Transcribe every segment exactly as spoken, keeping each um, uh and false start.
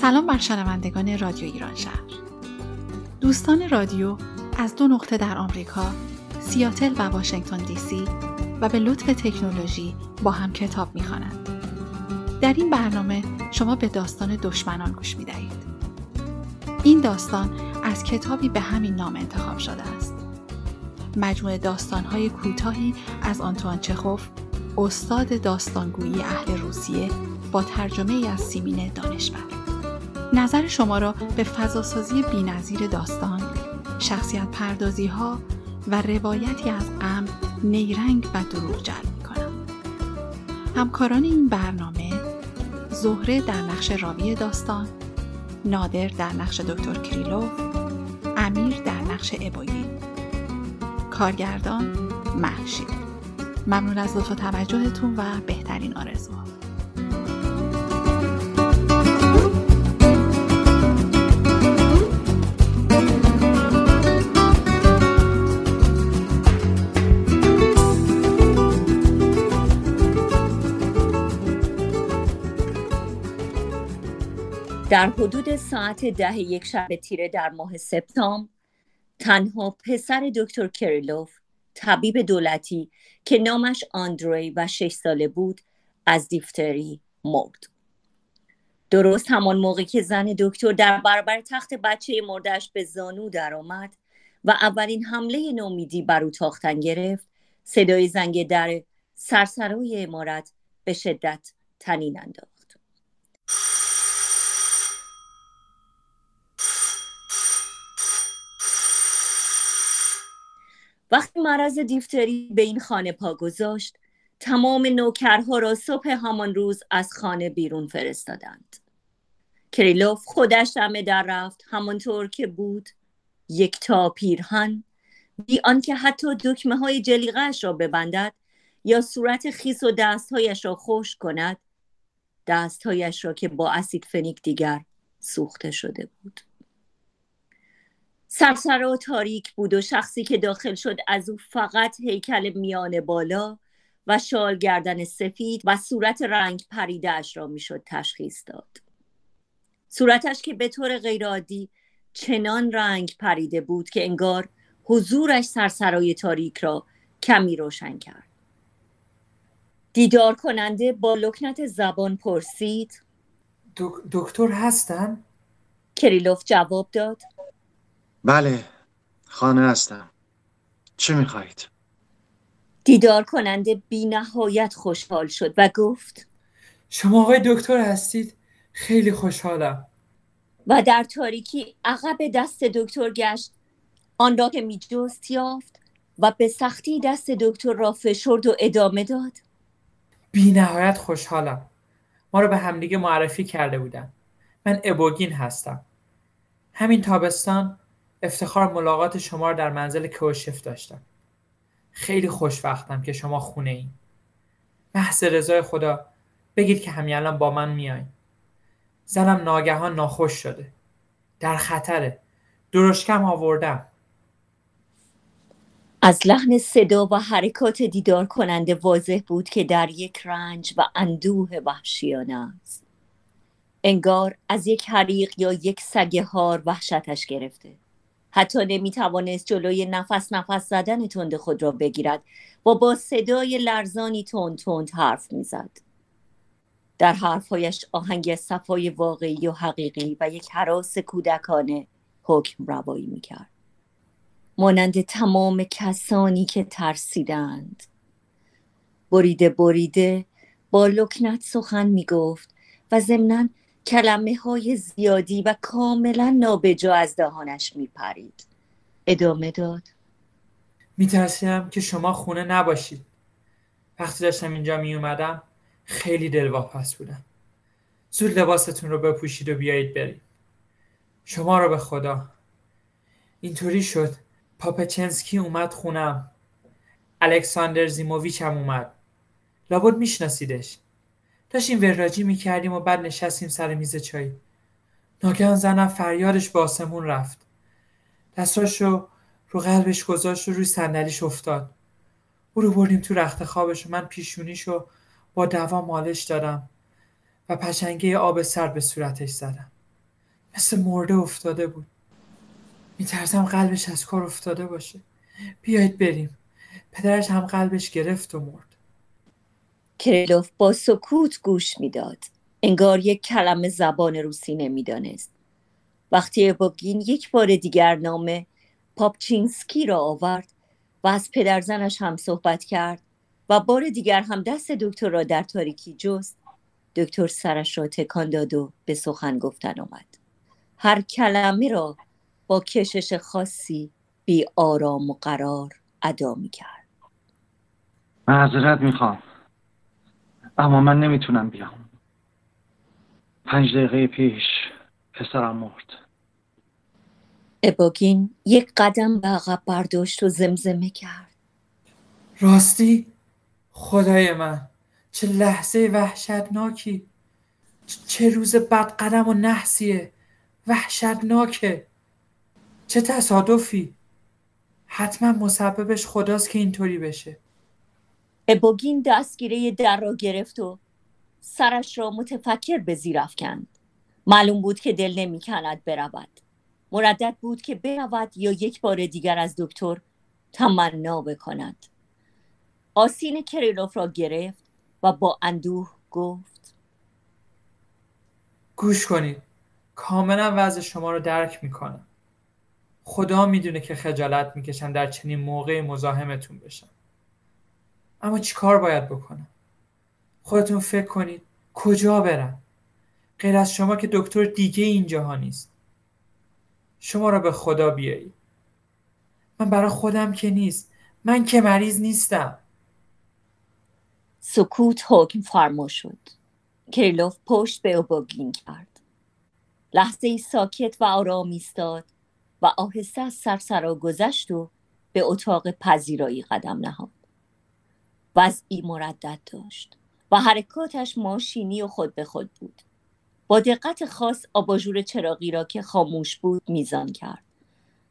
سلام بر شنوندگان رادیو ایران شهر. دوستان رادیو از دو نقطه در آمریکا، سیاتل و واشنگتن دی سی و به لطف تکنولوژی با هم کتاب می‌خوانند. در این برنامه شما به داستان دشمنان گوش می‌دهید. این داستان از کتابی به همین نام انتخاب شده است. مجموعه داستان‌های کوتاهی از آنتوان چخوف، استاد داستانگویی اهل روسیه، با ترجمه از سیمینه دانشور. نظر شما را به فضاسازی بی‌نظیر داستان، شخصیت پردازی‌ها و روایتی از غم، نیرنگ و دروغ جلب می‌کنم. همکاران این برنامه: زهره در نقش راوی داستان، نادر در نقش دکتر کریلوف، امیر در نقش ابوگین. کارگردان: محشید. ممنون از لطف توجهتون و بهترین آرزوها. در حدود ساعت ده یک شب تیره در ماه سپتامبر، تنها پسر دکتر کریلوف، طبیب دولتی که نامش آندری و شش ساله بود، از دیفتری مرد. درست همان موقعی که زن دکتر در برابر تخت بچه مرده‌اش به زانو در آمد و اولین حمله نومیدی بر او تاختن گرفت، صدای زنگ در سرسرای عمارت به شدت تنین انداخت. وقتی مرض دیفتری به این خانه پا گذاشت، تمام نوکرها را صبح همان روز از خانه بیرون فرستادند. کریلوف خودش دمه در رفت، همانطور که بود، یک تا پیرهن، بی آنکه حتی دکمه های جلیقه‌اش را ببندد یا صورت خیس و دستهایش را خشک کند، دستهایش را که با اسید فنیک دیگر سوخته شده بود. سرسرا تاریک بود و شخصی که داخل شد از او فقط هیکل میان بالا و شال گردن سفید و صورت رنگ پریده‌اش را میشد تشخیص داد. صورتش که به طور غیرعادی چنان رنگ پریده بود که انگار حضورش سرسرای تاریک را کمی روشن کرد. دیدار کننده با لکنت زبان پرسید: دکتر هستن؟ کریلوف جواب داد: بله، خانه هستم. چه می‌خواهید؟ دیدار کننده بی نهایت خوشحال شد و گفت: شما آقای دکتر هستید؟ خیلی خوشحالم. و در تاریکی عقب دست دکتر گشت، آن را که می جست یافت و به سختی دست دکتر را فشرد و ادامه داد: بی نهایت خوشحالم. ما رو به همدیگه معرفی کرده بودن. من ابوگین هستم. همین تابستان افتخار ملاقات شما رو در منزل کوشف داشتم. خیلی خوشوقتم که شما خونه این. محض رضای خدا بگید که همین الان با من میایین. زنم ناگهان ناخوش شده. در خطره. درشکم آوردم. از لحن صدا و حرکات دیدار کننده واضح بود که در یک رنج و اندوه وحشیانه است. انگار از یک حریق یا یک سگ هار وحشتش گرفته. حتی نمیتوانست جلوی نفس نفس زدن تند خود را بگیرد و با صدای لرزانی تند تند حرف میزد. در حرفهایش آهنگ صفای واقعی و حقیقی و یک هراس کودکانه حکم روایی میکرد. مانند تمام کسانی که ترسیدند. بریده بریده با لکنت سخن میگفت و ضمناً کلمه های زیادی و کاملا نابجا از دهانش می پرید. ادامه داد: می ترسیدم که شما خونه نباشید. وقتی داشتم اینجا می اومدم خیلی دلواپس بودم. زود لباستون رو بپوشید و بیایید برید. شما رو به خدا. اینطوری شد. پاپچنسکی اومد خونم. الکساندر زیموویچ هم اومد. لابد می شناسیدش. داشتیم وراجی میکردیم و بعد نشستیم سر میز چای. ناگهان زنم فریادش به آسمون رفت. دستاشو رو قلبش گذاشت و روی صندلیش افتاد. او رو بردیم تو رخت خوابش و من پیشونیشو با دوا مالش دادم و پشنگه آب سرد به صورتش زدم. مثل مرده افتاده بود. میترسم قلبش از کار افتاده باشه. بیایید بریم. پدرش هم قلبش گرفت و مرد. کریلوف با سکوت گوش میداد. انگار یک کلمه زبان روسی نمیدانست. وقتی ابوگین یک بار دیگر نام پاپچینسکی را آورد و از پدرزنش هم صحبت کرد و بار دیگر هم دست دکتر را در تاریکی جست، دکتر سرش را تکان داد و به سخن گفتن آمد. هر کلمه را با کشش خاصی بی آرام و قرار ادا می‌کرد. معذرت میخوام، اما من نمیتونم بیام. پنج دقیقه پیش پسرم مرد. ابوگین یک قدم به عقب برداشت و زمزمه کرد. راستی؟ خدای من، چه لحظه وحشتناکی، چه روز بد قدم و نحسیه، وحشتناکه، چه تصادفی، حتما مسببش خداست که اینطوری بشه. ابوگین دستگیره در را گرفت و سرش را متفکر به زیر افکند. معلوم بود که دل نمی کند برود. مردد بود که برود یا یک بار دیگر از دکتر تمنا بکند. آسین کریلوف را گرفت و با اندوه گفت: گوش کنید، کاملا وضع شما را درک میکنم. خدا میدونه که خجالت میکشم در چنین موقعی مزاحمتون بشم. اما چی کار باید بکنم؟ خودتون فکر کنید، کجا برم؟ غیر از شما که دکتر دیگه این جاها نیست. شما را به خدا بیایی. من برای خودم که نیست، من که مریض نیستم. سکوت حکم فرما شد. کریلوف پشت به ابوگین کرد. لحظه ای ساکت و آرام ایستاد و آهسته از سرسرا گذشت و به اتاق پذیرایی قدم نهاد. وضعی مردد داشت و حرکاتش ماشینی و خود به خود بود. با دقت خاص آباژور چراغی را که خاموش بود میزان کرد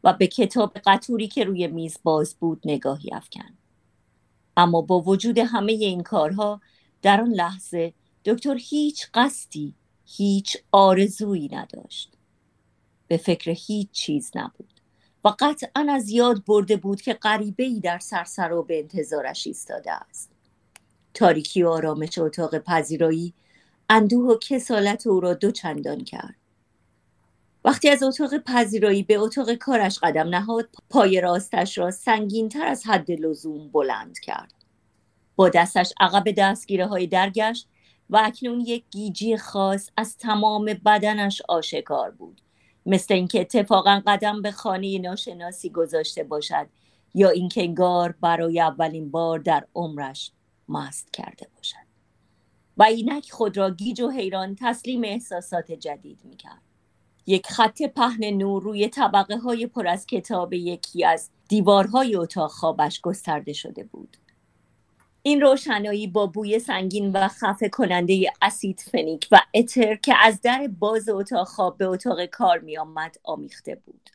و به کتاب قطوری که روی میز باز بود نگاهی افکند. اما با وجود همه این کارها در آن لحظه دکتر هیچ قصدی، هیچ آرزویی نداشت. به فکر هیچ چیز نبود و قطعاً از یاد برده بود که غریبه‌ای در سرسرا به انتظارش ایستاده است. تاریکی و آرامش اتاق پذیرایی اندوه و کسالت او را دوچندان کرد. وقتی از اتاق پذیرایی به اتاق کارش قدم نهاد، پای راستش را سنگین‌تر از حد لزوم بلند کرد. با دستش عقب دستگیره‌های درگشت و اکنون یک گیجی خاص از تمام بدنش آشکار بود. مثل اینکه اتفاقاً قدم به خانه ناشناسی گذاشته باشد یا اینکه انگار برای اولین بار در عمرش مست کرده باشد. و اینک خود را گیج و حیران تسلیم احساسات جدید می‌کرد. یک خط پهن نور روی طبقه های پر از کتاب یکی از دیوارهای اتاق خوابش گسترده شده بود. این روشنایی با بوی سنگین و خفه کننده اسید فنیک و اتر که از در باز اتاق خواب به اتاق کار می آمد آمیخته بود.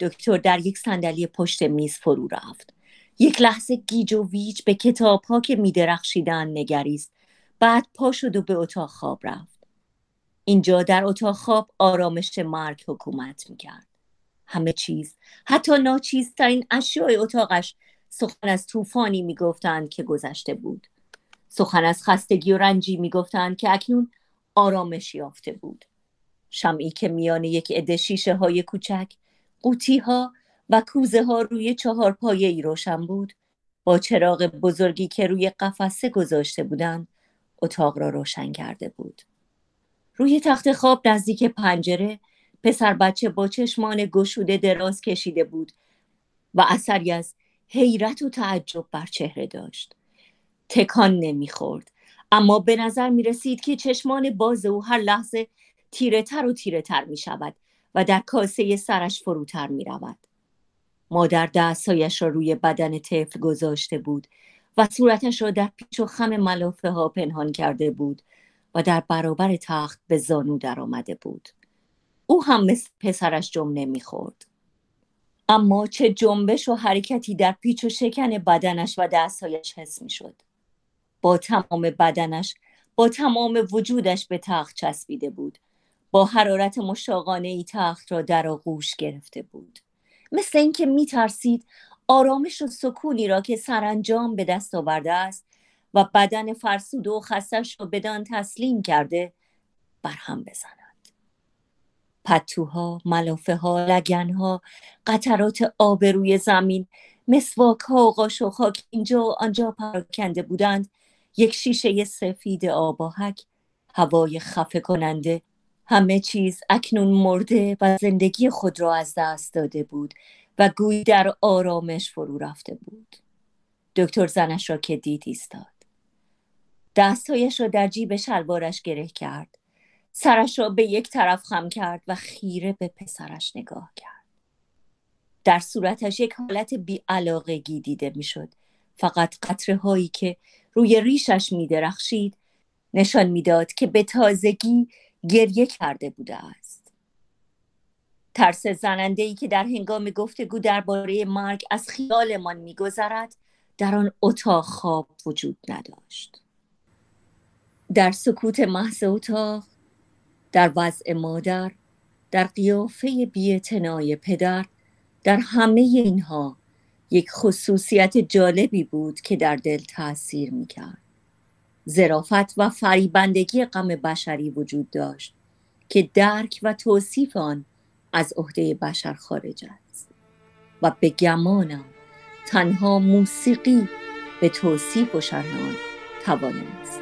دکتر در یک صندلی پشت میز فرو رفت. یک لحظه گیج و ویج به کتاب ها که می درخشیدند نگریست. بعد پا شد و به اتاق خواب رفت. اینجا در اتاق خواب آرامش مرگ حکومت میکرد. همه چیز، حتی ناچیزترین اشیای اتاقش، سخن از طوفانی میگفتند که گذشته بود. سخن از خستگی و رنجی میگفتند که اکنون آرامش یافته بود. شمعی که میان یک عده شیشه های کوچک، قوطی ها و کوزه ها روی چهار پایه ای روشن بود، با چراغ بزرگی که روی قفسه گذاشته بودند، اتاق را روشن کرده بود. روی تخت خواب نزدیک پنجره پسر بچه با چشمان گشوده دراز کشیده بود و اثری از حیرت و تعجب بر چهره داشت. تکان نمیخورد، اما به نظر می رسید که چشمان باز او هر لحظه تیره تر و تیره تر می شود و در کاسه سرش فروتر می رود. مادر دستایش را روی بدن طفل گذاشته بود و صورتش را در پیچ و خم ملافه ها پنهان کرده بود و در برابر تخت به زانو در آمده بود. او هم مثل پسرش جنب نمیخورد. اما چه جنبش و حرکتی در پیچ و شکن بدنش و دستهایش حس میشد. با تمام بدنش، با تمام وجودش به تخت چسبیده بود. با حرارت مشاقانه ای تخت را در آغوش گرفته بود. مثل اینکه می ترسید آرامش و سکونی را که سرانجام به دست آورده است و بدن فرسوده و خستش را بدان تسلیم کرده برهم بزند. پتوها، ملافه ها، لگن ها، قطرات آب روی زمین، مسواک ها و قاش و خاک اینجا و آنجا پراکنده بودند. یک شیشه سفید آباهک، هوای خفه کننده، همه چیز اکنون مرده و زندگی خود را از دست داده بود و گویی در آرامش فرو رفته بود. دکتر زنش را که دید ایستاد. دستهایش را در جیب شلوارش گره کرد. سرش را به یک طرف خم کرد و خیره به پسرش نگاه کرد. در صورتش یک حالت بی‌علاقگی دیده میشد. فقط قطره هایی که روی ریشش می درخشید نشان میداد که به تازگی گریه کرده بوده است. ترس زننده‌ای که در هنگام گفتگو درباره مرگ از خیالمان می‌گذرد در آن اتاق خواب وجود نداشت. در سکوت محض اتاق، در وضع مادر، در قیافه بی‌اعتنای پدر، در همه اینها یک خصوصیت جالبی بود که در دل تأثیر می‌کرد. ظرافت و فریبندگی غم بشری وجود داشت که درک و توصیف آن از عهده بشر خارج است و به گمانم تنها موسیقی به توصیف و شرح آن توانست است.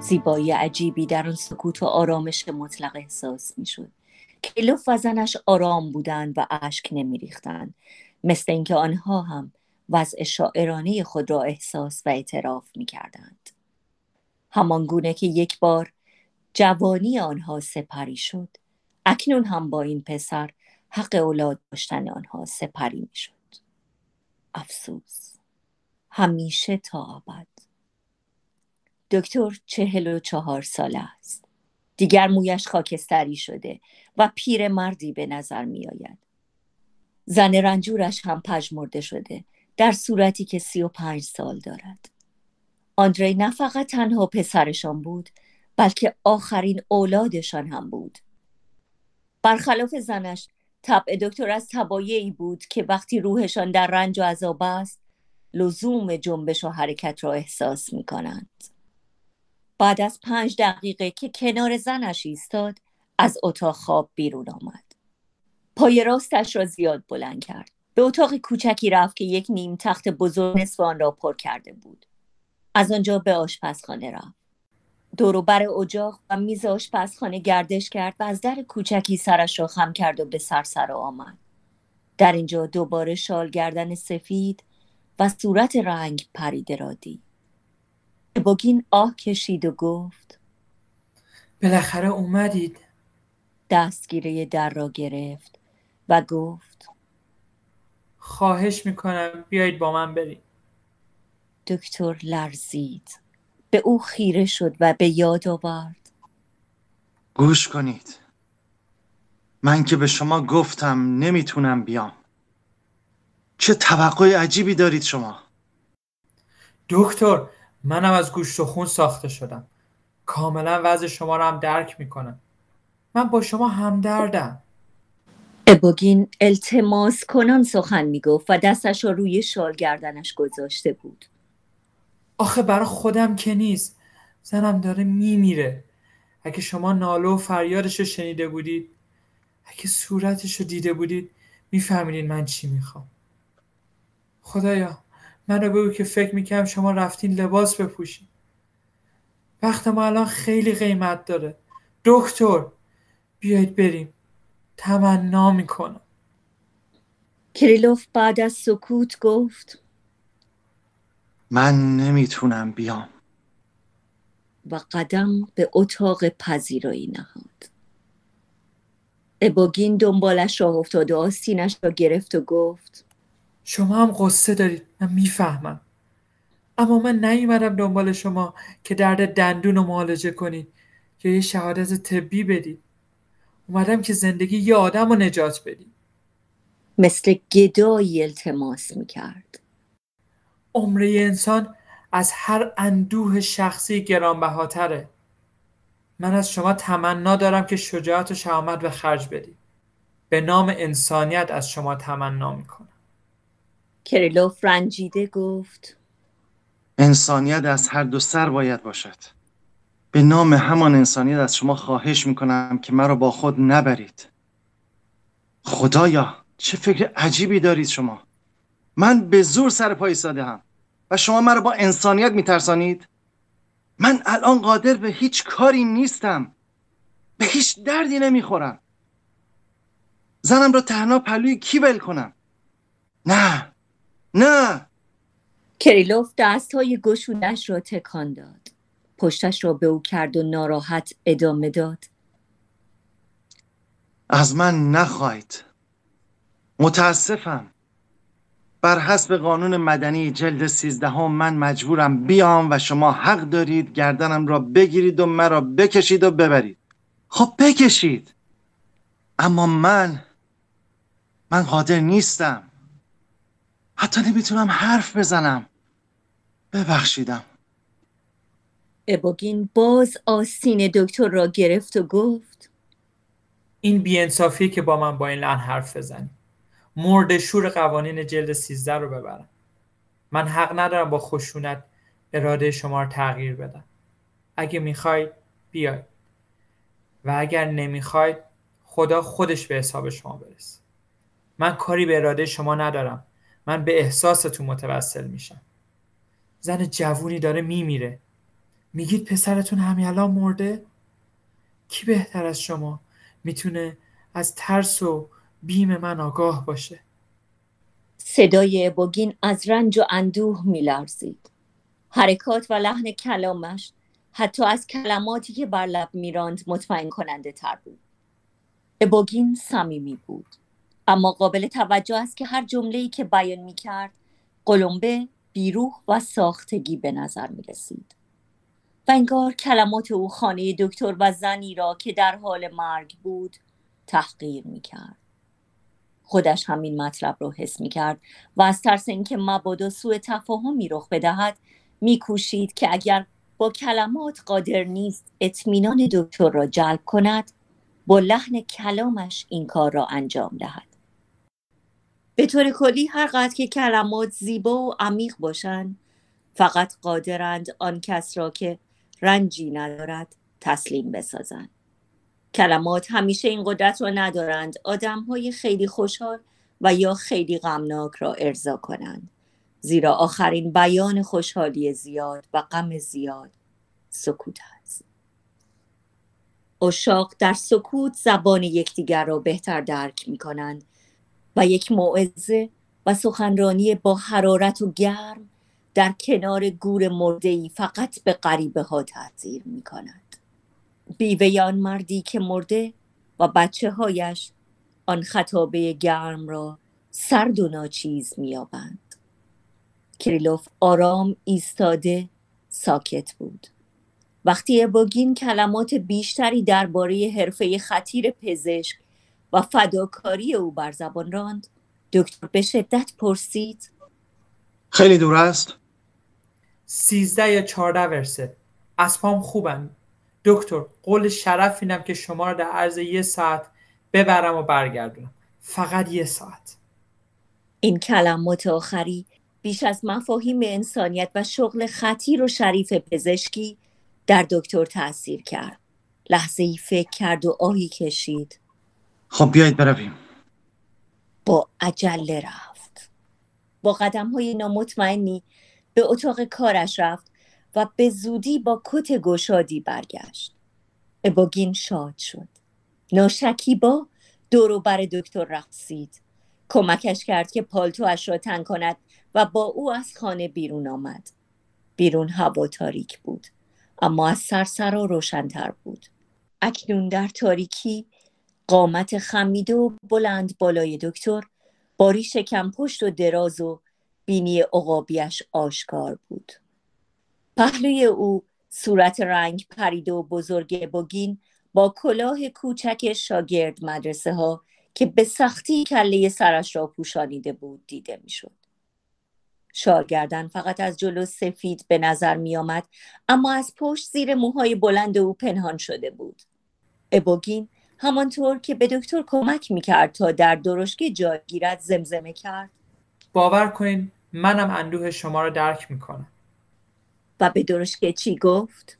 زیبایی عجیبی در آن سکوت و آرامش مطلق احساس می شد. کیلوف و زنش آرام بودند و اشک نمی ریختند، مثل اینکه آنها هم وضع شاعرانه خود را احساس و اعتراف می کردند. همان گونه که یک بار جوانی آنها سپری شد، اکنون هم با این پسر حق اولاد داشتن آنها سپری می شد. افسوس، همیشه تا ابد. دکتر چهل و چهار ساله است. دیگر مویش خاکستری شده و پیر مردی به نظر می آید. زن رنجورش هم پژمرده شده، در صورتی که سی و پنج سال دارد. آندری نه فقط تنها پسرشان بود، بلکه آخرین اولادشان هم بود. برخلاف زنش، طبع دکتر از طبایعی بود که وقتی روحشان در رنج و عذاب است، لزوم جنبش و حرکت را احساس می کنند. بعد از پنج دقیقه که کنار زنش ایستاد، از اتاق خواب بیرون آمد. پای راستش را زیاد بلند کرد. به اتاق کوچکی رفت که یک نیم تخت بزرگ نصف آن را پر کرده بود. از آنجا به آشپزخانه رفت. دور و بر اجاق و میز آشپزخانه گردش کرد و از در کوچکی سرش را خم کرد و به سرسرا آمد. در اینجا دوباره شال گردن سفید و صورت رنگ پریده را دید. ابوگین آه کشید و گفت: بالاخره اومدید. دستگیره در را گرفت و گفت: خواهش میکنم بیایید با من بریم. دکتر لرزید، به او خیره شد و به یاد آورد: گوش کنید، من که به شما گفتم نمیتونم بیام. چه توقع عجیبی دارید شما؟ دکتر، منم از گوشت و خون ساخته شدم. کاملا وضع شما رو هم درک میکنم. من با شما همدردم. ابوگین التماس کنان سخن میگفت و دستش رو روی شال گردنش گذاشته بود. آخه برای خودم که نیست، زنم داره میمیره. اگه شما ناله و فریادش رو شنیده بودید، اگه صورتش رو دیده بودید، میفهمینین من چی میخوام. خدایا منو بگو که فکر میکنم شما رفتین لباس بپوشین. وقت ما الان خیلی قیمت داره. دکتر بیایید بریم. تمنا میکنم. کریلوف بعد از سکوت گفت من نمیتونم بیام، و قدم به اتاق پذیرایی نهاد. ابوگین دنبالش راه افتاد و آستینش را گرفت و گفت شما هم قصه دارید، من میفهمم، اما من نیومدم دنبال شما که درد دندون رو معالجه کنید یا یه شهادت طبی بدید. اومدم که زندگی یه آدم رو نجات بدید. مثل گدایی التماس میکرد. عمره انسان از هر اندوه شخصی گرانبهاتره. من از شما تمنا دارم که شجاعت و شهامت به خرج بدید. به نام انسانیت از شما تمنا میکنم. کریلوف رنجیده گفت انسانیت از هر دو سر باید باشد. به نام همان انسانیت از شما خواهش میکنم که مرا با خود نبرید. خدایا چه فکر عجیبی دارید شما. من به زور سر پای ایستاده هم و شما مرا با انسانیت میترسانید؟ من الان قادر به هیچ کاری نیستم، به هیچ دردی نمیخورم. زنم را تنها پلوی کی ول کنم؟ نه نه. کریلوف دست های گشودش را تکان داد، پشتش را به او کرد و ناراحت ادامه داد از من نخواهید. متاسفم، بر حسب قانون مدنی جلد سیزدهم من مجبورم بیام و شما حق دارید گردنم را بگیرید و مرا بکشید و ببرید. خب بکشید، اما من من قادر نیستم، حتی نمیتونم حرف بزنم. ببخشیدم. ابوگین باز آستین دکتر را گرفت و گفت این بی‌انصافیه که با من با این لحن حرف بزنی. مردشور قوانین جلد سیزده رو ببرم. من حق ندارم با خشونت اراده شما رو تغییر بدم. اگه میخواید بیاید و اگر نمیخواید خدا خودش به حساب شما برسه. من کاری به اراده شما ندارم. من به احساستون متوسل میشم. زن جوونی داره میمیره، میگید پسرتون همین الان مرده؟ کی بهتر از شما میتونه از ترس و بیم من آگاه باشه؟ صدای ابوگین از رنج و اندوه میلرزید. حرکات و لحن کلامش حتی از کلماتی که بر لب میراند مطمئن کننده تر بود. ابوگین صمیمی بود، اما قابل توجه است که هر جمله‌ای که بیان می‌کرد قلمبه، بیروح و ساختگی به نظر می‌رسید. و انگار کلمات او خانه دکتر و زنی را که در حال مرگ بود تحقیر می‌کرد. خودش همین مطلب را حس می‌کرد و از ترس اینکه مبادا سوء تفاهمی رخ بدهد می‌کوشید که اگر با کلمات قادر نیست اطمینان دکتر را جلب کند، با لحن کلامش این کار را انجام دهد. به طور کلی هر قدر که کلمات زیبا و عمیق باشند، فقط قادرند آن کس را که رنجی ندارد تسلیم بسازند. کلمات همیشه این قدرت را ندارند آدم‌های خیلی خوشحال و یا خیلی غمناک را ارضا کنند، زیرا آخرین بیان خوشحالی زیاد و غم زیاد سکوت است. عشاق در سکوت زبان یکدیگر را بهتر درک می‌کنند و یک موعظه و سخنرانی با حرارت و گرم در کنار گور مرده‌ای فقط به غریبه‌ها تأثیر می‌کند. بیوه آن مردی که مرده و بچه‌هایش آن خطابه گرم را سرد و ناچیز می‌یابند. کریلوف آرام ایستاده ساکت بود. وقتی ابوگین کلمات بیشتری درباره حرفه خطیر پزشک و فداکاری او بر زبان راند، دکتر به شدت پرسید خیلی دور است؟ سیزده یا چهارده ورسه. اسبام خوبن دکتر. قول شرف اینم که شما را در عرض یه ساعت ببرم و برگردونم. فقط یه ساعت. این کلمات آخری بیش از مفاهیم انسانیت و شغل خطیر و شریف پزشکی در دکتر تأثیر کرد. لحظه‌ای فکر کرد و آهی کشید. خب بیایید برویم. با عجله رفت. با قدم‌های نامطمئنی به اتاق کارش رفت و به زودی با کت گشادی برگشت. اباگین شاد شد. ناشکیبا دور و بر دکتر رقصید. کمکش کرد که پالتوش را تن کند و با او از خانه بیرون آمد. بیرون هوا تاریک بود، اما از سرسرا روشن‌تر بود. اکنون در تاریکی قامت خمید و بلند بالای دکتر با ریش کم پشت و دراز و بینی عقابیش آشکار بود. پهلوی او صورت رنگ پرید و بزرگ بوگین با کلاه کوچک شاگرد مدرسه ها که به سختی کله سرش را پوشانیده بود دیده می شد. شالگردن فقط از جلو سفید به نظر می آمد، اما از پشت زیر موهای بلند او پنهان شده بود. اباگین همانطور که به دکتر کمک می کرد تا در درشکه جا گیرد زمزمه کرد: باور کن منم اندوه شما را درک می کنم. و به درشکه چی گفت؟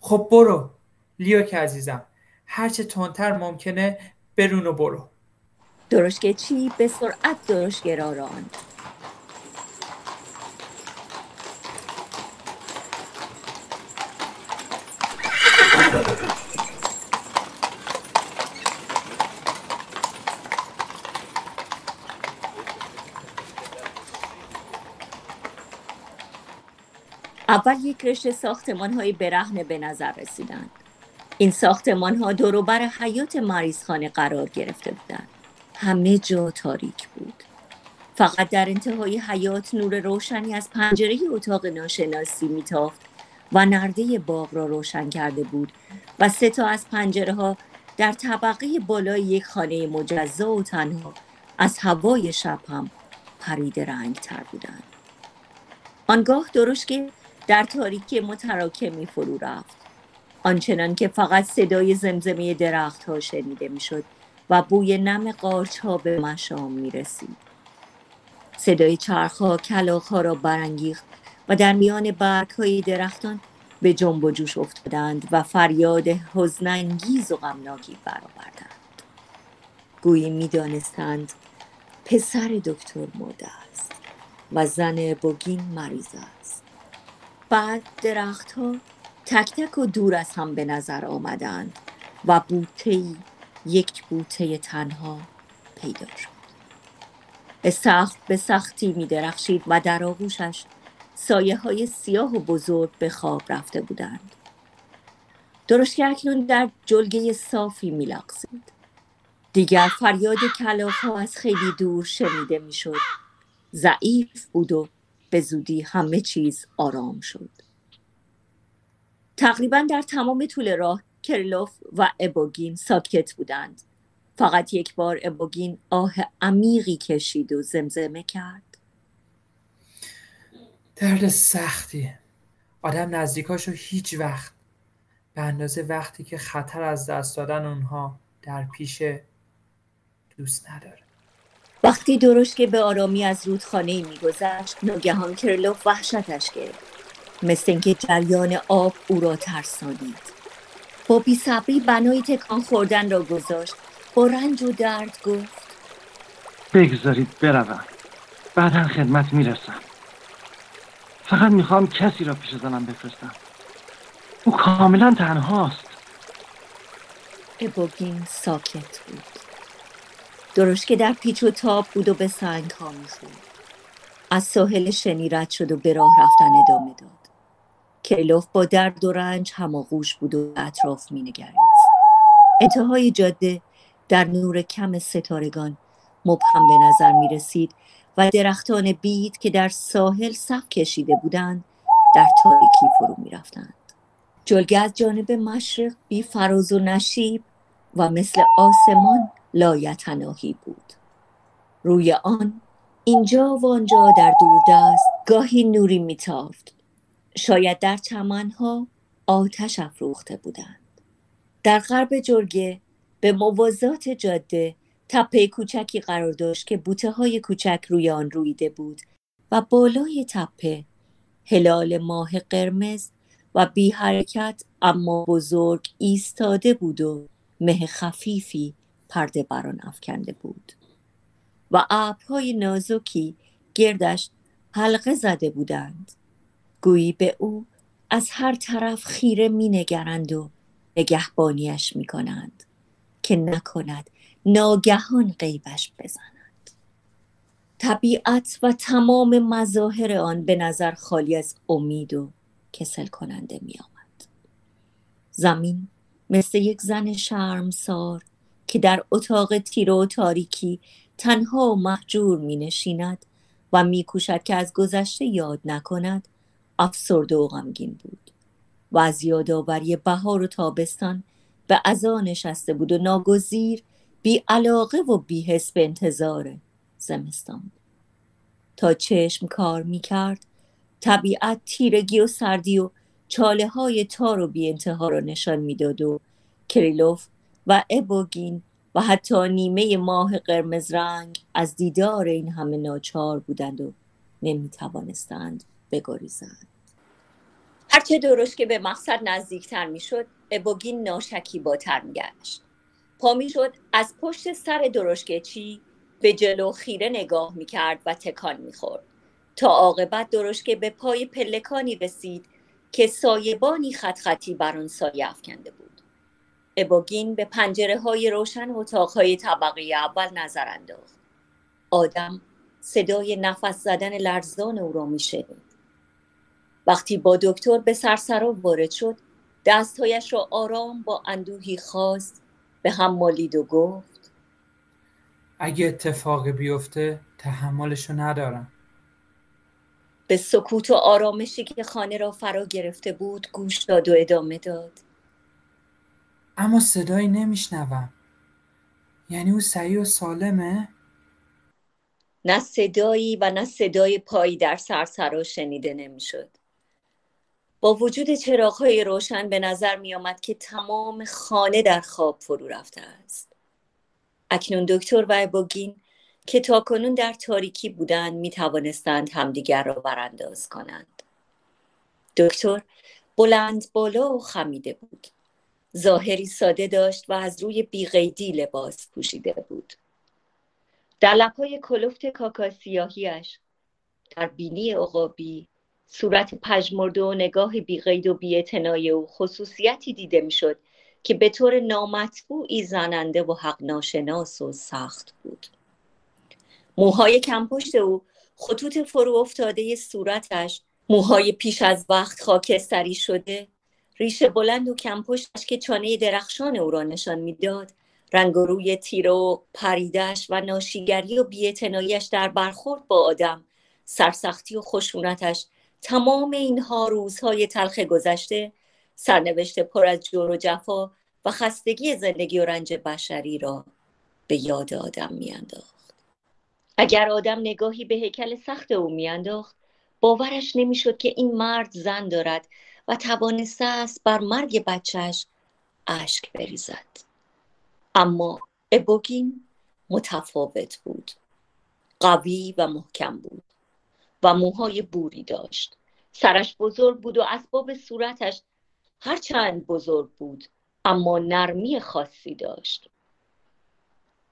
خب برو لیوک عزیزم، هرچه تندتر ممکنه برون و برو. درشکه چی به سرعت درشکه را راند. اول یک رشته ساختمان‌های برهنه به نظر رسیدند. این ساختمان‌ها دور و بر حیاط مریضخانه قرار گرفته بودند. همه جا تاریک بود. فقط در انتهای حیاط نور روشنی از پنجره اتاق ناشناسی میتافت و نرده باغ را روشن کرده بود و سه تا از پنجره‌ها در طبقه بالای یک خانه مجزا و تنها از هوای شب هم پرید رنگ‌تر بودند. آنگاه درشکه در تاریکی متراکمی فرو رفت، آنچنان که فقط صدای زمزمه درخت‌ها شنیده می‌شد و بوی نم قارچ‌ها به مشام می‌رسید. صدای چرخ‌ها کلاغ‌ها را برانگیخت و در میان برگ‌های درختان به جنب و جوش افتادند و فریاد حزن‌انگیز و غمناکی برآوردند. گویی می‌دانستند پسر دکتر مرده است و زن بوگین مریض است. بعد درخت ها تک تک و دور از هم به نظر آمدند و بوته‌ای یک بوته تنها پیدا شد. سخت به سختی می درخشید و در آغوشش سایه های سیاه و بزرگ به خواب رفته بودند. درشکه اکنون در جلگه صافی می لغزید. دیگر فریاد کلاغ ها از خیلی دور شنیده می شد. ضعیف بود و به زودی همه چیز آرام شد. تقریبا در تمام طول راه کریلوف و اباگین ساکت بودند. فقط یک بار اباگین آه عمیقی کشید و زمزمه کرد: درد سختیه. آدم نزدیکاشو هیچ وقت به اندازه وقتی که خطر از دست دادن اونها در پیشه دوست نداره. وقتی درشکه به آرامی از رودخانه‌ای می‌گذشت، ناگهان کریلوف وحشتش گرفت. مثل اینکه جریان آب او را ترسانید. با بی‌صبری بنای تکان خوردن را گذاشت. با رنج و درد گفت: بگذارید بروم. بعدا خدمت میرسم. فقط میخوام کسی را پیش زنم بفرستم. او کاملا تنهاست. اباگین ساکت بود. درشکه در پیچ و تاب بود و به سنگ ها می‌خورد. از ساحل شنی رد شد و به راه رفتن ادامه داد. کریلوف با درد و رنج هماغوش بود و اطراف می‌نگریست. انتهای جاده در نور کم ستارگان مبهم به نظر می‌رسید و درختان بید که در ساحل صف کشیده بودند در تاریکی فرو می‌رفتند. جلگه از جانب مشرق بی فراز و نشیب و مثل آسمان لایتناهی بود. روی آن اینجا و آنجا در دوردست گاهی نوری میتافت. شاید در چمنها آتش افروخته بودند. در غرب جلگه به موازات جاده تپه کوچکی قرار داشت که بوته‌های کوچک روی آن رویده بود و بالای تپه هلال ماه قرمز و بی حرکت اما بزرگ ایستاده بود و مه خفیفی پرده بران افکنده بود. و ابرهای نازکی گردش حلقه زده بودند. گویی به او از هر طرف خیره می نگرند و نگهبانیش می کنند که نکند ناگهان غیبش بزند. طبیعت و تمام مظاهر آن به نظر خالی از امید و کسل کننده می آمد. زمین مثل یک زن شرمسار که در اتاق تیره و تاریکی تنها و مهجور می نشیند و می کوشد که از گذشته یاد نکند، افسرده و غمگین بود و از یادآوری بهار و تابستان به عزا نشسته بود و ناگزیر بی علاقه و بی حس به انتظار زمستان بود. تا چشم کار می کرد طبیعت تیرگی و سردی و چاله های تار و بی انتها را نشان می داد و کریلوف و ابوگین و حتی نیمه ماه قرمز رنگ از دیدار این همه ناچار بودند و نمی توانستند بگریزند. هرچه درشت که به مقصد نزدیکتر می شد ابوگین ناشکیباتر می گشت. پا می شد از پشت سر درشکچی به جلو خیره نگاه می کرد و تکان می خورد تا عاقبت درشکه به پای پلکانی رسید که سایبانی خط خطی بر آن سایه افکنده بود. ابوگین به پنجره های روشن اتاقهای طبقه اول نظر انداخت. آدم صدای نفس زدن لرزان او را می شنید. وقتی با دکتر به سرسرا وارد شد دستهایش را آرام با اندوهی خواست به هم مالید و گفت اگه اتفاقی بیفته تحملشو ندارم. به سکوت و آرامشی که خانه را فرا گرفته بود گوش داد و ادامه داد اما صدایی نمیشنوم. یعنی او صحیح و سالمه؟ نه صدایی و نه صدای پایی در سرسرا شنیده نمیشد. با وجود چراغ‌های روشن به نظر می آمد که تمام خانه در خواب فرو رفته است. اکنون دکتر و ابوگین که تاکنون در تاریکی بودند می توانستند همدیگر را برانداز کنند. دکتر بلند بالا و خمیده بود. ظاهری ساده داشت و از روی بی‌قیدی لباس پوشیده بود. در لب‌های کلفت کاکا سیاهیش، در بینی عقابی، صورت پژمرده و نگاه بی‌قید و بی‌اعتنای او خصوصیتی دیده می‌شد که به طور نامطبوعی زننده و حق ناشناس و سخت بود. موهای کمپشت او، خطوط فرو افتاده صورتش، موهای پیش از وقت خاکستری شده، ریشه بلند و کمپشتش که چانه درخشان او را نشان می‌داد، رنگ و روی تیره و پریده‌اش و ناشیگری و بی‌اعتنایی‌اش در برخورد با آدم، سرسختی و خشونتش، تمام اینها روزهای تلخ گذشته، سرنوشت پر از جور و جفا و خستگی زندگی و رنج بشری را به یاد آدم میانداخت. اگر آدم نگاهی به هیکل سخت او میانداخت، باورش نمیشد که این مرد زن دارد و توانسته است بر مرگ بچهش اشک بریزد. اما ابوگین متفاوت بود. قوی و محکم بود و موهای بوری داشت. سرش بزرگ بود و اسباب صورتش هرچند بزرگ بود اما نرمی خاصی داشت.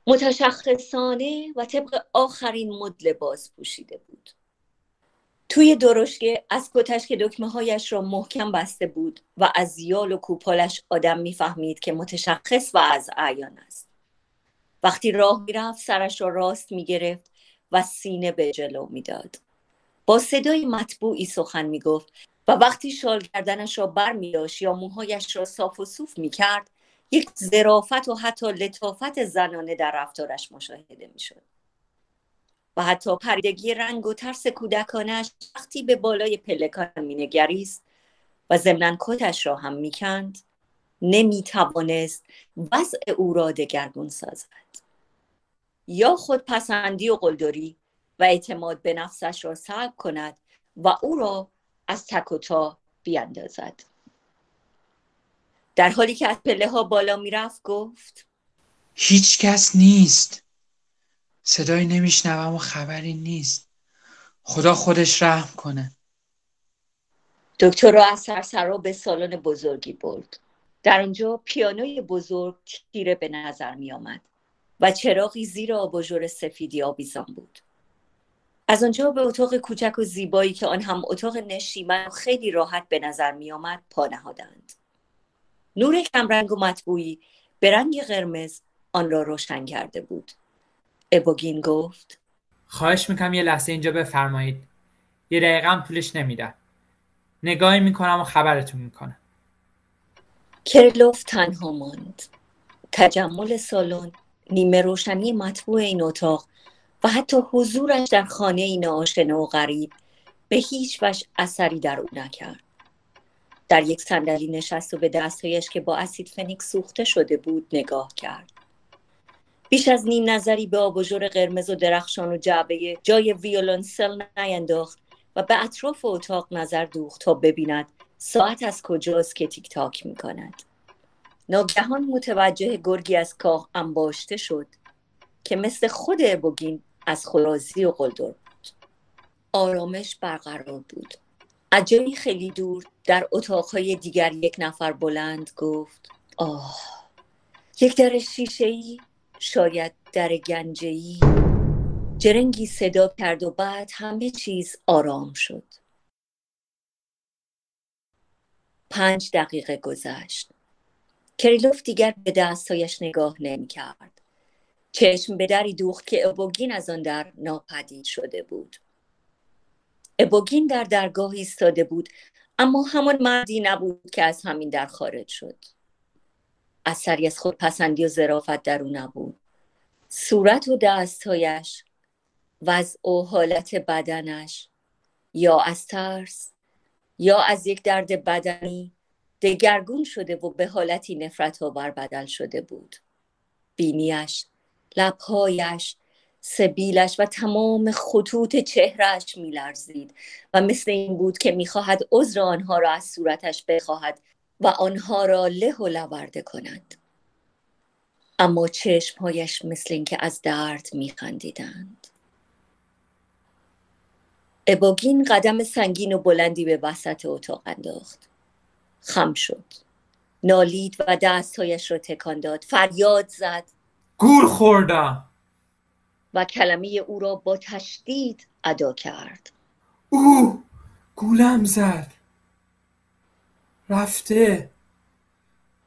متشخصانه و طبق آخرین مد لباس پوشیده بود. توی درشکه از کتش که دکمه‌هایش را محکم بسته بود و از یال و کوپالش آدم می‌فهمید که متشخص و از اعیان است. وقتی راه می‌رفت سرش را راست می‌گرفت و سینه به جلو می‌داد. با صدای مطبوعی سخن می گفت و وقتی شال گردنش را بر می داشت یا موهایش را صاف و صوف می کرد یک ظرافت و حتی لطافت زنانه در رفتارش مشاهده می شد و حتی پریدگی رنگ و ترس کودکانش وقتی به بالای پلکان می نگریست و ضمناً کتش را هم می کند نمی توانست وضع او را دگرگون سازد. یا خودپسندی و قلدری و اعتماد به نفسش را سلب کند و او را از تک و تا بیاندازد. در حالی که از پله ها بالا می رفت گفت هیچ کس نیست. صدایی نمی شنوم و خبری نیست. خدا خودش رحم کنه. دکتر را از سرسرا به سالن بزرگی برد. در آنجا پیانوی بزرگ تیره به نظر می آمد و چراغی زیر آباژور سفیدی آویزان بود. از آنجا به اتاق کوچک و زیبایی که آن هم اتاق نشیمن خیلی راحت به نظر می آمد پا نهادند. نور کمرنگ و مطبوعی به رنگ قرمز آن را روشن کرده بود. ابوگین گفت: خواهش میکنم یه لحظه اینجا بفرمایید. یه دقیقه هم طولش نمیدم. نگاهی میکنم و خبرتون میکنم. کریلوف تنها ماند. تجمل سالن، نیمه روشنی مطبوع این اتاق و حتی حضورش در خانه این آشنا و غریب به هیچ وجه اثری در او نکرد. در یک صندلی نشست و به دستهایش که با اسید فنیک سوخته شده بود نگاه کرد. بیش از نیم نظری به آباژور قرمز و درخشان و جعبه جای ویولنسل نینداخت و به اطراف اتاق نظر دوخت تا ببیند ساعت از کجاست که تیک تاک می کند. ناگهان متوجه گرگی از کاه انباشته شد که مثل خود ابوگین از خرازی و قلدر بود. آرامش برقرار بود. از جایی خیلی دور در اتاقهای دیگر یک نفر بلند گفت: آه، یک در شیشه‌ای، شاید در گنجه‌ای. جرنگی صدا کرد و بعد همه چیز آرام شد. پنج دقیقه گذشت. کریلوف دیگر به دستایش نگاه نمی کرد. چشم به دری دوخت که ابوگین از آن در ناپدید شده بود. ابوگین در درگاه ایستاده بود، اما همان مردی نبود که از همین در خارج شد. اثری از خودپسندی و ظرافت در او نبود. صورت و دستهایش، وضع و حالت بدنش، یا از ترس یا از یک درد بدنی دگرگون شده و به حالتی نفرت‌آور بدل شده بود. بینیش، لبهایش، سبیلش و تمام خطوط چهرهش می‌لرزید و مثل این بود که می‌خواهد عذر آنها را از صورتش بخواهد و آنها را له و لورده کنند. اما چشمهایش مثل این که از درد می‌خندیدند. ابوگین قدم سنگین و بلندی به وسط اتاق انداخت. خم شد. نالید و دستهایش را تکان داد. فریاد زد: گول خوردم! و کلمه او را با تشدید ادا کرد. او گولم زد. رفته.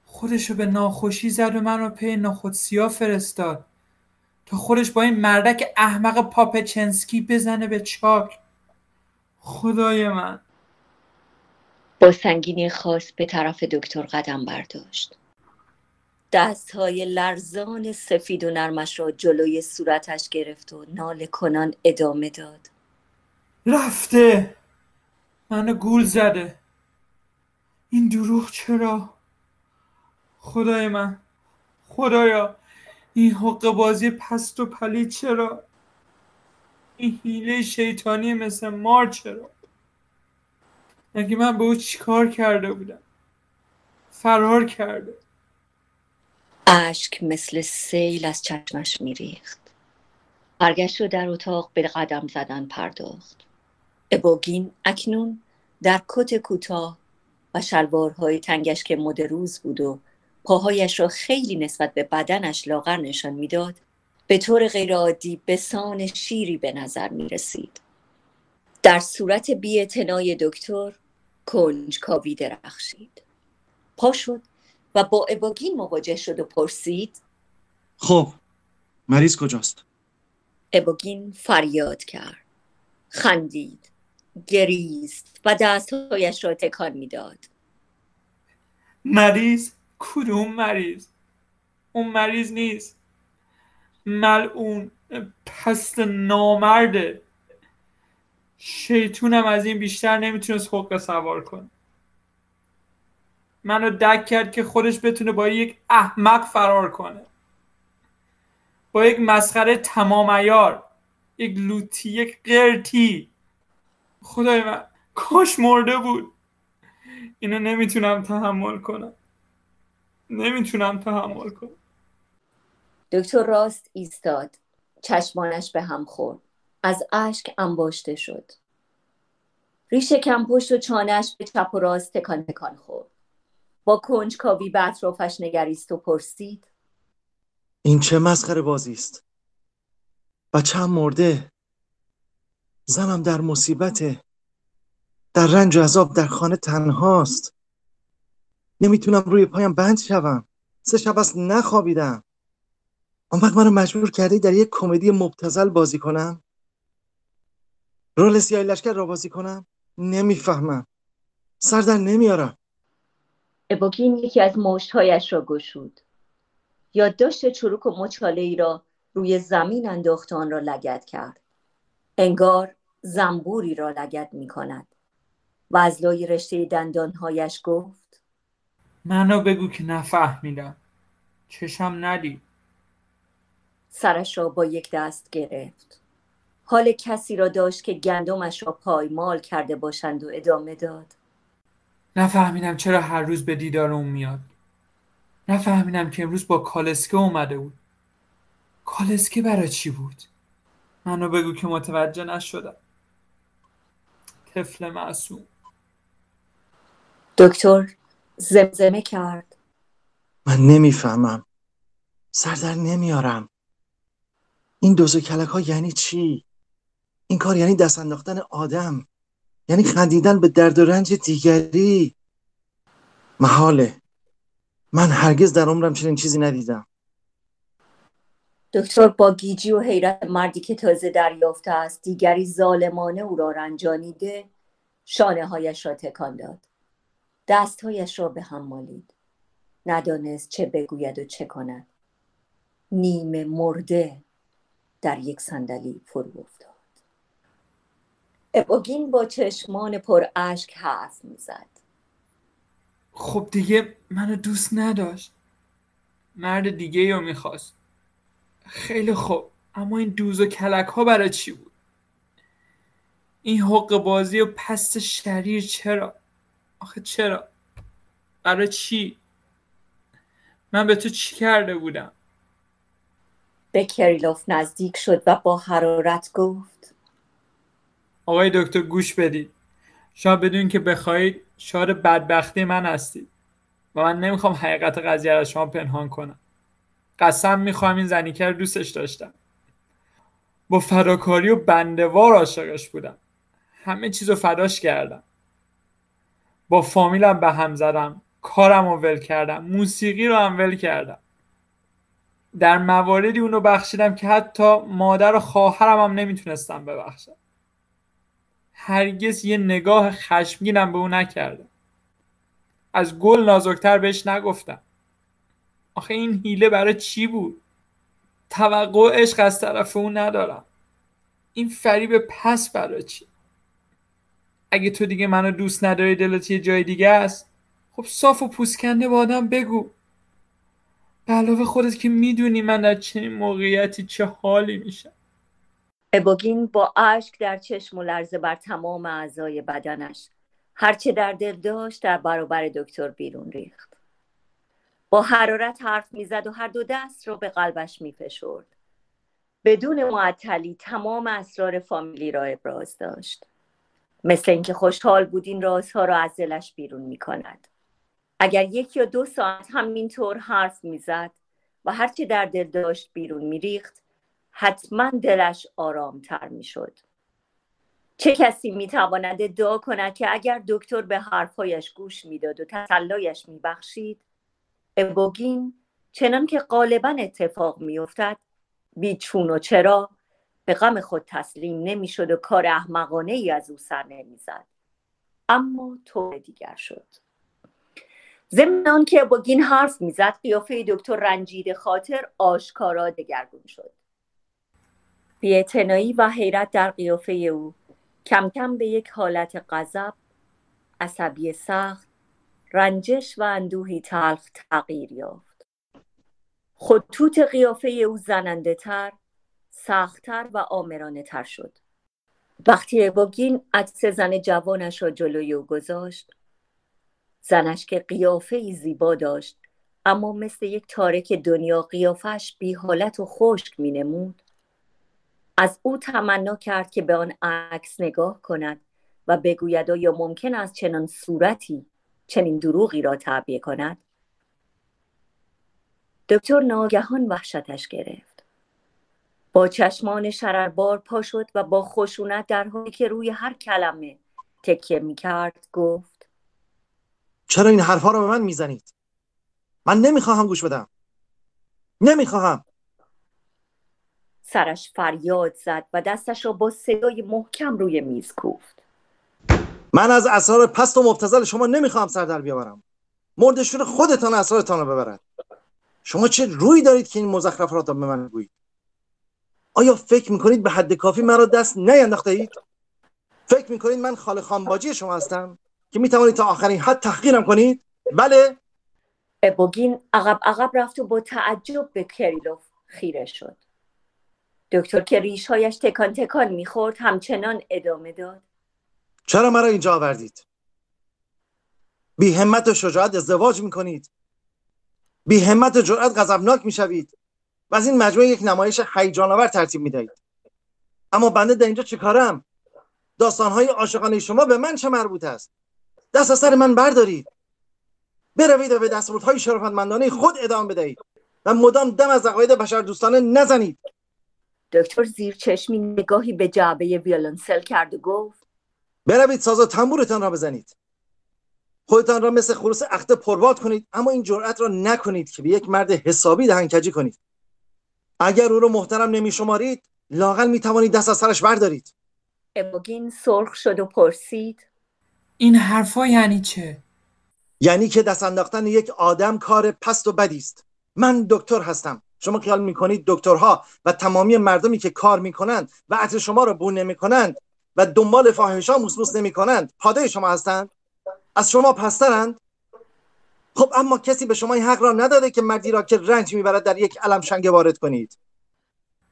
خودشو به ناخوشی زد و من رو پی ناخودسیا فرستاد تا خودش با این مردک احمق پاپچنسکی بزنه به چاک. خدای من! با سنگینی خاص به طرف دکتر قدم برداشت. دستهای لرزان سفید و نرمش را جلوی صورتش گرفت و ناله کنان ادامه داد: رفته! منو گول زده! این دروغ چرا؟ خدای من! خدایا! این حقه‌بازی پست و پلید چرا؟ این حیله شیطانی مثل مار چرا؟ مگه من به او چیکار کرده بودم؟ فرار کرده. اشک مثل سیل از چشمش میریخت. برگشت و در اتاق به قدم زدن پرداخت. ابوگین اکنون در کت کوتاه و شلوارهای تنگش که مد روز بود و پاهایش را خیلی نسبت به بدنش لاغر نشان میداد، به طور غیرعادی به سان شیری به نظر می رسید. در صورت بی‌اعتنای دکتر کنجکاوی درخشید. پا شد و با ابوگین مواجه شد و پرسید: خب مریض کجاست؟ ابوگین فریاد کرد، خندید، گریست و دستهایش را تکان می داد. مریض؟ کدوم مریض؟ اون مریض نیست. ملعون، پست نامرده. شیطونم از این بیشتر نمیتونست حقه سوار کنه. منو دک کرد که خودش بتونه با یک احمق فرار کنه. با یک مسخره تمام عیار، یک لوتی، یک قرتی. خدای من، کاش مرده بود. اینو نمیتونم تحمل کنم. نمیتونم تحمل کنم. دکتر راست ایستاد. چشمانش به هم خورد. از اشک انباشته شد. ریش کمپشت و چانه‌اش به چپ و راست تکان تکان خورد. با کنجکاوی به اطرافش نگریست و پرسید: این چه مسخره بازی است؟ بچه‌م مرده، زنم در مصیبته، در رنج و عذاب در خانه تنهاست، نمیتونم روی پایم بند شوم، سه شب است نخوابیدم. اون وقت منو مجبور کردی در یک کمدی مبتذل بازی کنم؟ رول سیاه لشکر را بازی کنم؟ نمیفهمم، سر در نمیارم. ابوگین یکی از مشت‌هایش را گشود. یادداشت چروک و مچاله‌ای را روی زمین انداخت و آن را لگد کرد. انگار زنبوری را لگد می کند و از لای رشته دندانهایش گفت: منو بگو که نفهمیدم، چشم ندید. سرش را با یک دست گرفت. حال کسی را داشت که گندمش را پایمال کرده باشند و ادامه داد: نفهمیدم چرا هر روز به دیدار اون میاد. نفهمیدم که امروز با کالسکه اومده بود. کالسکه برای چی بود؟ منو بگو که متوجه نشدم. طفل معصوم. دکتر زمزمه کرد: من نمیفهمم، سر در نمیارم. این دوز و کلک ها یعنی چی؟ این کار یعنی دست انداختن آدم، یعنی خندیدن به درد و رنج دیگری. محاله، من هرگز در عمرم چنین چیزی ندیدم. دکتر با گیجی و حیرت مردی که تازه دریافته است دیگری ظالمانه او را رنجانیده، شانه هایش را تکان داد، دستهایش را به هم مالید، ندانست چه بگوید و چه کند. نیمه مرده در یک صندلی فرو افتاد. ابوگین با چشمان پر اشک حرف میزد: خب دیگه منو دوست نداشت، مرد دیگه یا میخواست. خیلی خوب، اما این دوز و کلک ها برای چی بود؟ این حق بازی و پست شریر چرا؟ آخه چرا؟ برای چی؟ من به تو چی کرده بودم؟ به کریلوف نزدیک شد و با حرارت گفت: آقای دکتر گوش بدید، شاید بدون که بخواید شعار بدبختی من هستید و من نمیخوام حقیقت قضیه را شما پنهان کنم. قسم میخوام این زنی که رو دوستش داشتم، با فداکاری و بنده‌وار عاشقش بودم، همه چیزو فداش کردم، با فامیلم به هم زدم، کارم رو ول کردم، موسیقی رو هم ول کردم. در مواردی اونو بخشیدم که حتی مادر و خواهرم هم نمیتونستم ببخشم. هرگز یه نگاه خشمگینم به اون نکردم، از گل نازکتر بهش نگفتم. آخه این حیله برای چی بود؟ توقع عشق از طرف اون ندارم. این فریب پس برای چی؟ اگه تو دیگه منو دوست نداری، دلت یه جای دیگه است، خب صاف و پوسکنده با آدم بگو. به علاوه خودت که میدونی من در چنین موقعیتی چه حالی میشم. ابوگین با اشک در چشم و لرزه بر تمام اعضای بدنش هرچه در دل داشت در برابر دکتر بیرون ریخت. با حرارت حرف میزد و هر دو دست رو به قلبش میفشرد. بدون معطلی تمام اسرار فامیلی را ابراز داشت، مثل اینکه خوشحال بود این رازها را از دلش بیرون میکند. اگر یک یا دو ساعت همینطور حرف میزد و هرچه در دل داشت بیرون میریخت، حتما دلش آرامتر میشد. چه کسی میتواند ادعا کند که اگر دکتر به حرفهایش گوش میداد و تسلایش میبخشید، ابوگین چنان که غالبا اتفاق میافتد بیچون و چرا به غم خود تسلیم نمیشد و کار احمقانه ای از او سر نمیزد. اما طور دیگر شد. ضمن آن که ابوگین حرف میزد، قیافه دکتر رنجیده خاطر آشکارا دگرگون شد. بی‌اعتنایی و حیرت در قیافه او کم کم به یک حالت غضب، عصبی سخت، رنجش و اندوهی تلخ تغییر یافت. خطوط قیافه او زننده تر، سخت‌تر و آمرانه تر شد. وقتی ابوگین عکس زن جوانش را جلوی او گذاشت، زنش که قیافه‌ای زیبا داشت اما مثل یک تارک دنیا قیافش بی حالت و خشک می‌نمود، از او تمنا کرد که به آن عکس نگاه کند و بگوید آیا ممکن است چنان صورتی، چنین دروغی را تعبیه کند. دکتر ناگهان وحشتش گرفت. با چشمان شرربار پا شد و با خشونت در حالی که روی هر کلمه تکیه می‌کرد گفت: چرا این حرفا رو به من میزنید؟ من نمیخوام گوش بدم. نمیخوام. سرش فریاد زد و دستش را با صدای محکم روی میز کوفت. من از اسرار پست و مبتذل شما نمیخوام سر در بیاورم. مردشون خودتان اسرارتان رو ببرد. شما چه روی دارید که این مزخرفات را به من میگویید؟ آیا فکر میکنید به حد کافی مرا دست نینداخته اید؟ فکر میکنید من خاله خانباجی شما هستم که میتوانید تا آخرین حد تحقیرم کنید؟ بله؟ ابوگین عقب عقب رفت و با تعجب به کریلوف خیره شد. دکتر که ریشهایش تکان تکان میخورد همچنان ادامه داد: چرا مرا اینجا آوردید؟ بی همت و شجاعت ازدواج میکنید. بی همت و جرأت غضبناک میشوید و از این مجموعه یک نمایش هیجان‌آور ترتیب میدهید. اما بنده در اینجا چیکارم؟ داستانهای عاشقانه شما به من چه مربوط است؟ دست از سر من بردارید. بروید و به دستورهای شرافندمندانه خود ادامه بدهید و مدام دم از عقاید بشردوستانه نزنید. دکتر زیر چشمی نگاهی به جعبه ویولنسل کرد و گفت: بروید ساز و تنبورتان را بزنید. خودتان را مثل خروس اخته پرباد کنید، اما این جرأت را نکنید که به یک مرد حسابی دهنکجی کنید. اگر او را محترم نمی‌شمارید، لااقل می‌توانید دست از سرش بردارید. ابوگین سرخ شد و پرسید: این حرفا یعنی چه؟ یعنی که دست انداختن یک آدم کار پست و بدی است. من دکتر هستم. شما خیال میکنید دکترها و تمامی مردمی که کار میکنند و عطر شما را بو نمیکنند و دنبال فاحشا موسموس نمیکنند پاده شما هستند؟ از شما پسترند؟ خب اما کسی به شما این حق را نداده که مردی را که رنج میبرد در یک علم شنگه وارد کنید.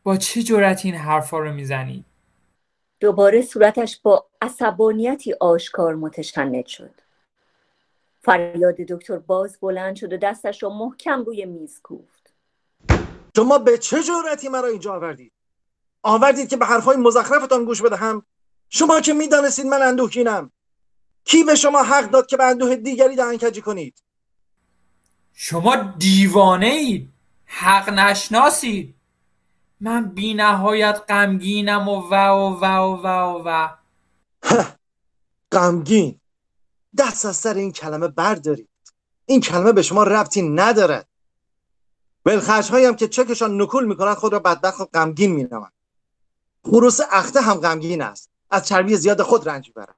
با چه جرأت این حرفا رو میزنید؟ دوباره صورتش با عصبانیتی آشکار متشنج شد. فریاد دکتر باز بلند شد و دستش را محکم روی میز کوفت. شما به چه جرأتی مرا اینجا آوردید؟ آوردید که به حرفهای مزخرفتان گوش بدهم؟ شما که میدانستید من اندوهگینم. کی به شما حق داد که به اندوه دیگری دهنکجی کنید؟ شما دیوانه اید. حق نشناسید. من بی نهایت غمگینم و و و و و و غمگین. دست از سر این کلمه بردارید. این کلمه به شما ربطی ندارد. بلخش‌هایی هم که چکشان نکول میکنند خود را بدبخت و غمگین مینامند. خروس اخته هم غمگین است. از چربی زیاد خود رنج میبرد.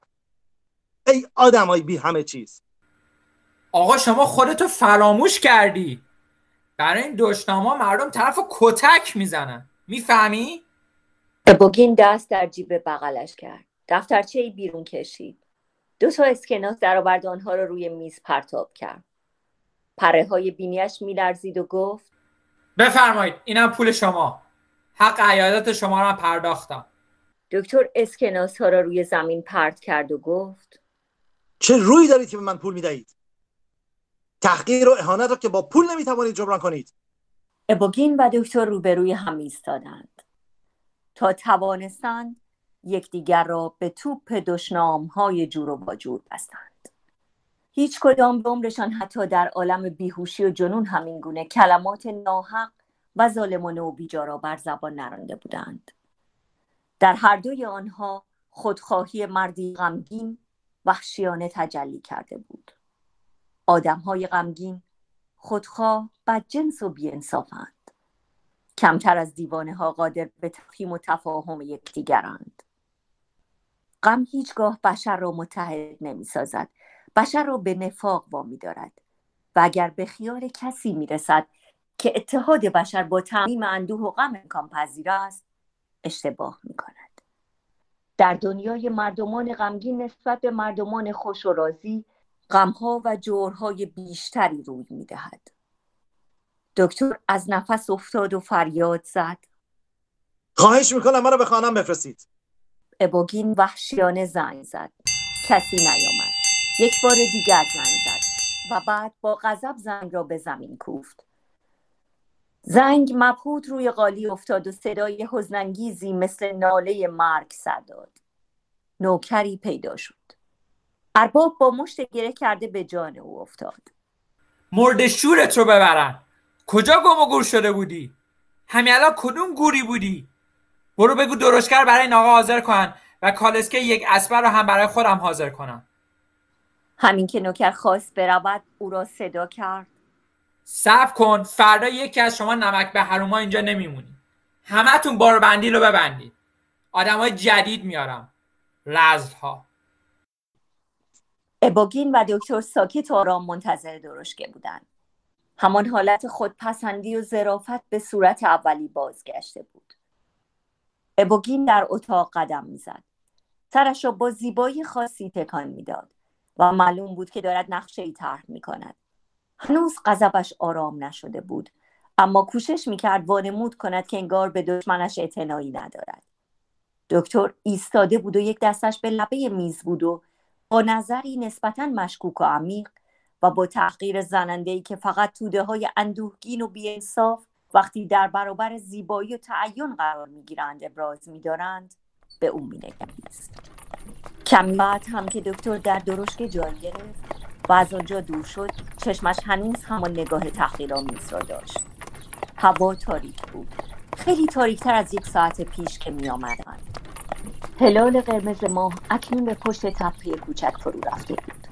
ای آدمای بی همه چیز. آقا شما خودتو فراموش کردی. برای این دشناما مردم طرفو کتک میزنن. میفهمی؟ ابوگین دست در جیب بغلش کرد. دفترچه‌ای بیرون کشید. دو تا اسکناس در آورد و آنها را روی میز پرتاب کرد. پره‌های بینیش میلرزید و گفت: بفرمایید، اینم پول شما. حق عیادت شما را پرداختم. دکتر اسکناس ها را روی زمین پرت کرد و گفت: چه روی دارید که به من پول میدهید؟ تحقیر و اهانت را که با پول نمیتوانید جبران کنید. ابوگین و دکتر روبروی هم ایستادند تا توانستند یکدیگر را به توپ دشنام های جور و باجور بستند. هیچ کدام به عمرشان حتی در عالم بیهوشی و جنون همین گونه کلمات ناحق و ظالمانه و بیجا را بر زبان نرانده بودند. در هر دوی آنها خودخواهی مردی غمگین وحشیانه تجلی کرده بود. آدم‌های غمگین خودخواه، بدجنس و بی‌انصافند. کمتر از دیوانه‌ها قادر به تفهیم و تفاهم یکدیگرند. غم هیچگاه بشر را متحد نمی‌سازد. بشر را به نفاق وامی‌دارد و اگر به خیال کسی می‌رسد که اتحاد بشر با تعمیم اندوه و غم امکان پذیر است، اشتباه می‌کند. در دنیای مردمان غمگین نسبت به مردمان خوش و راضی غم‌ها و جورهای بیشتری روی می‌دهد. دکتر از نفس افتاد و فریاد زد: خواهش می‌کنم مرا به خانم بفرستید. ابوگین وحشیانه زنگ زد. کسی نیامد. یک بار دیگر زنگ زد و بعد با غضب زنگ را به زمین کوفت. زنگ مبهوت روی قالی افتاد و صدای حزن‌انگیزی مثل ناله مرگ سر داد. نوکری پیدا شد. ارباب با مشت گره کرده به جان او افتاد. مرد شورت رو ببرن. کجا گم و گور شده بودی؟ همین الان کدوم گوری بودی؟ برو بگو درشکر برای ناقه حاضر کن و کالسکه یک اسبر رو هم برای خودم حاضر کنم. همین که نوکر خواست برود او را صدا کرد. صبر کن، فردا یکی از شما نمک به حروما اینجا نمیمونی. همه تون باربندی رو ببندید. آدمای جدید میارم. لذت‌ها. اباگین و دکتر ساکت و آرام منتظر درشکه بودند. همان حالت خودپسندی و ظرافت به صورت اولی بازگشته بود. اباگین در اتاق قدم میزد. سرش را با زیبایی خاصی تکان میداد و معلوم بود که دارد نقشه‌ای طرح میکند. هنوز غضبش آرام نشده بود، اما کوشش میکرد وانمود کند که انگار به دشمنش اعتنایی ندارد. دکتر ایستاده بود و یک دستش به لبه میز بود و با نظری نسبتاً مشکوک و عمیق و با تحقیر زننده‌ای که فقط توده های اندوهگین و بی‌انصاف وقتی در برابر زیبایی و تعین قرار میگیرند ابراز میدارند به او مینگریست. کمی بعد هم که دکتر در درشکه جای گرفت و از آنجا دور شد، چشمش هنوز همان نگاه تحقیرآمیز را داشت. هوا تاریک بود، خیلی تاریکتر از یک ساعت پیش که می آمدند. هلال قرمز ماه اکنون به پشت تپه کوچک فرو رفته بود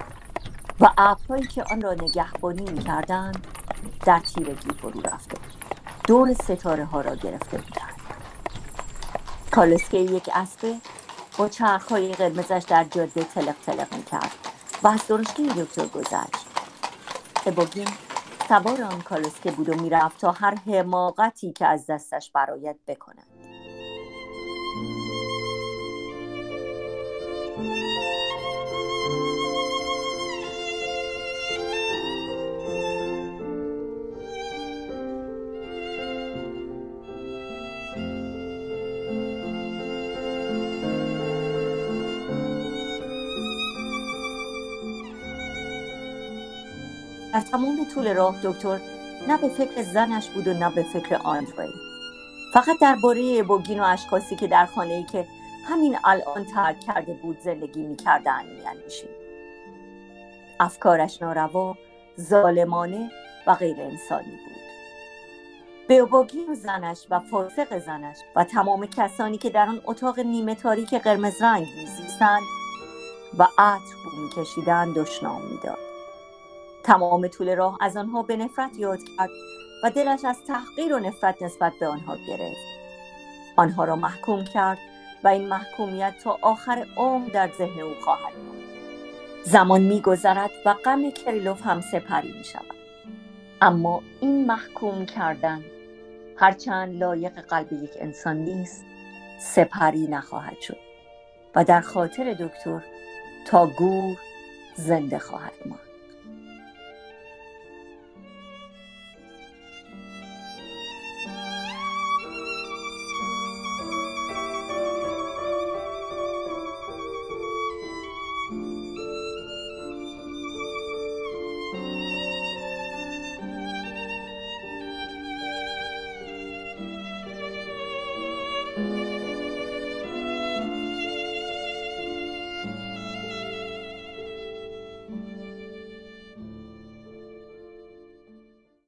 و ابرهایی که آن را نگهبانی می کردند در تیرگی فرو رفته بود. دور ستاره ها را گرفته بودند. کالسکه یک اسبه با چرخهای قرمزش در جاده تلق تلق می کرد و از درشکه دکتر گذشت. اباگین سوار آن کالسکه بود و می رفت تا هر حماقتی که از دستش برآید بکند. در تمام طول راه دکتر نه به فکر زنش بود و نه به فکر آندری. فقط درباره ابوگین و اشخاصی که در خانه‌ای که همین الان ترک کرده بود زندگی می‌کردند می‌اندیشید. افکارش ناروا، ظالمانه و غیر انسانی بود. به ابوگین و زنش و فاسق زنش و تمام کسانی که در آن اتاق نیمه تاریک قرمز رنگ می‌زیستند و عطر بو می‌کشیدند دشنام می‌داد. تمام طول راه از آنها به نفرت یاد کرد و دلش از تحقیر و نفرت نسبت به آنها گرفت. آنها را محکوم کرد و این محکومیت تا آخر عمر در ذهن او خواهد ماند. زمان می‌گذرد و غم کریلوف هم سپری می‌شود. اما این محکوم کردن هرچند لایق قلب یک انسان نیست، سپری نخواهد شد و در خاطر دکتر تا گور زنده خواهد ماند.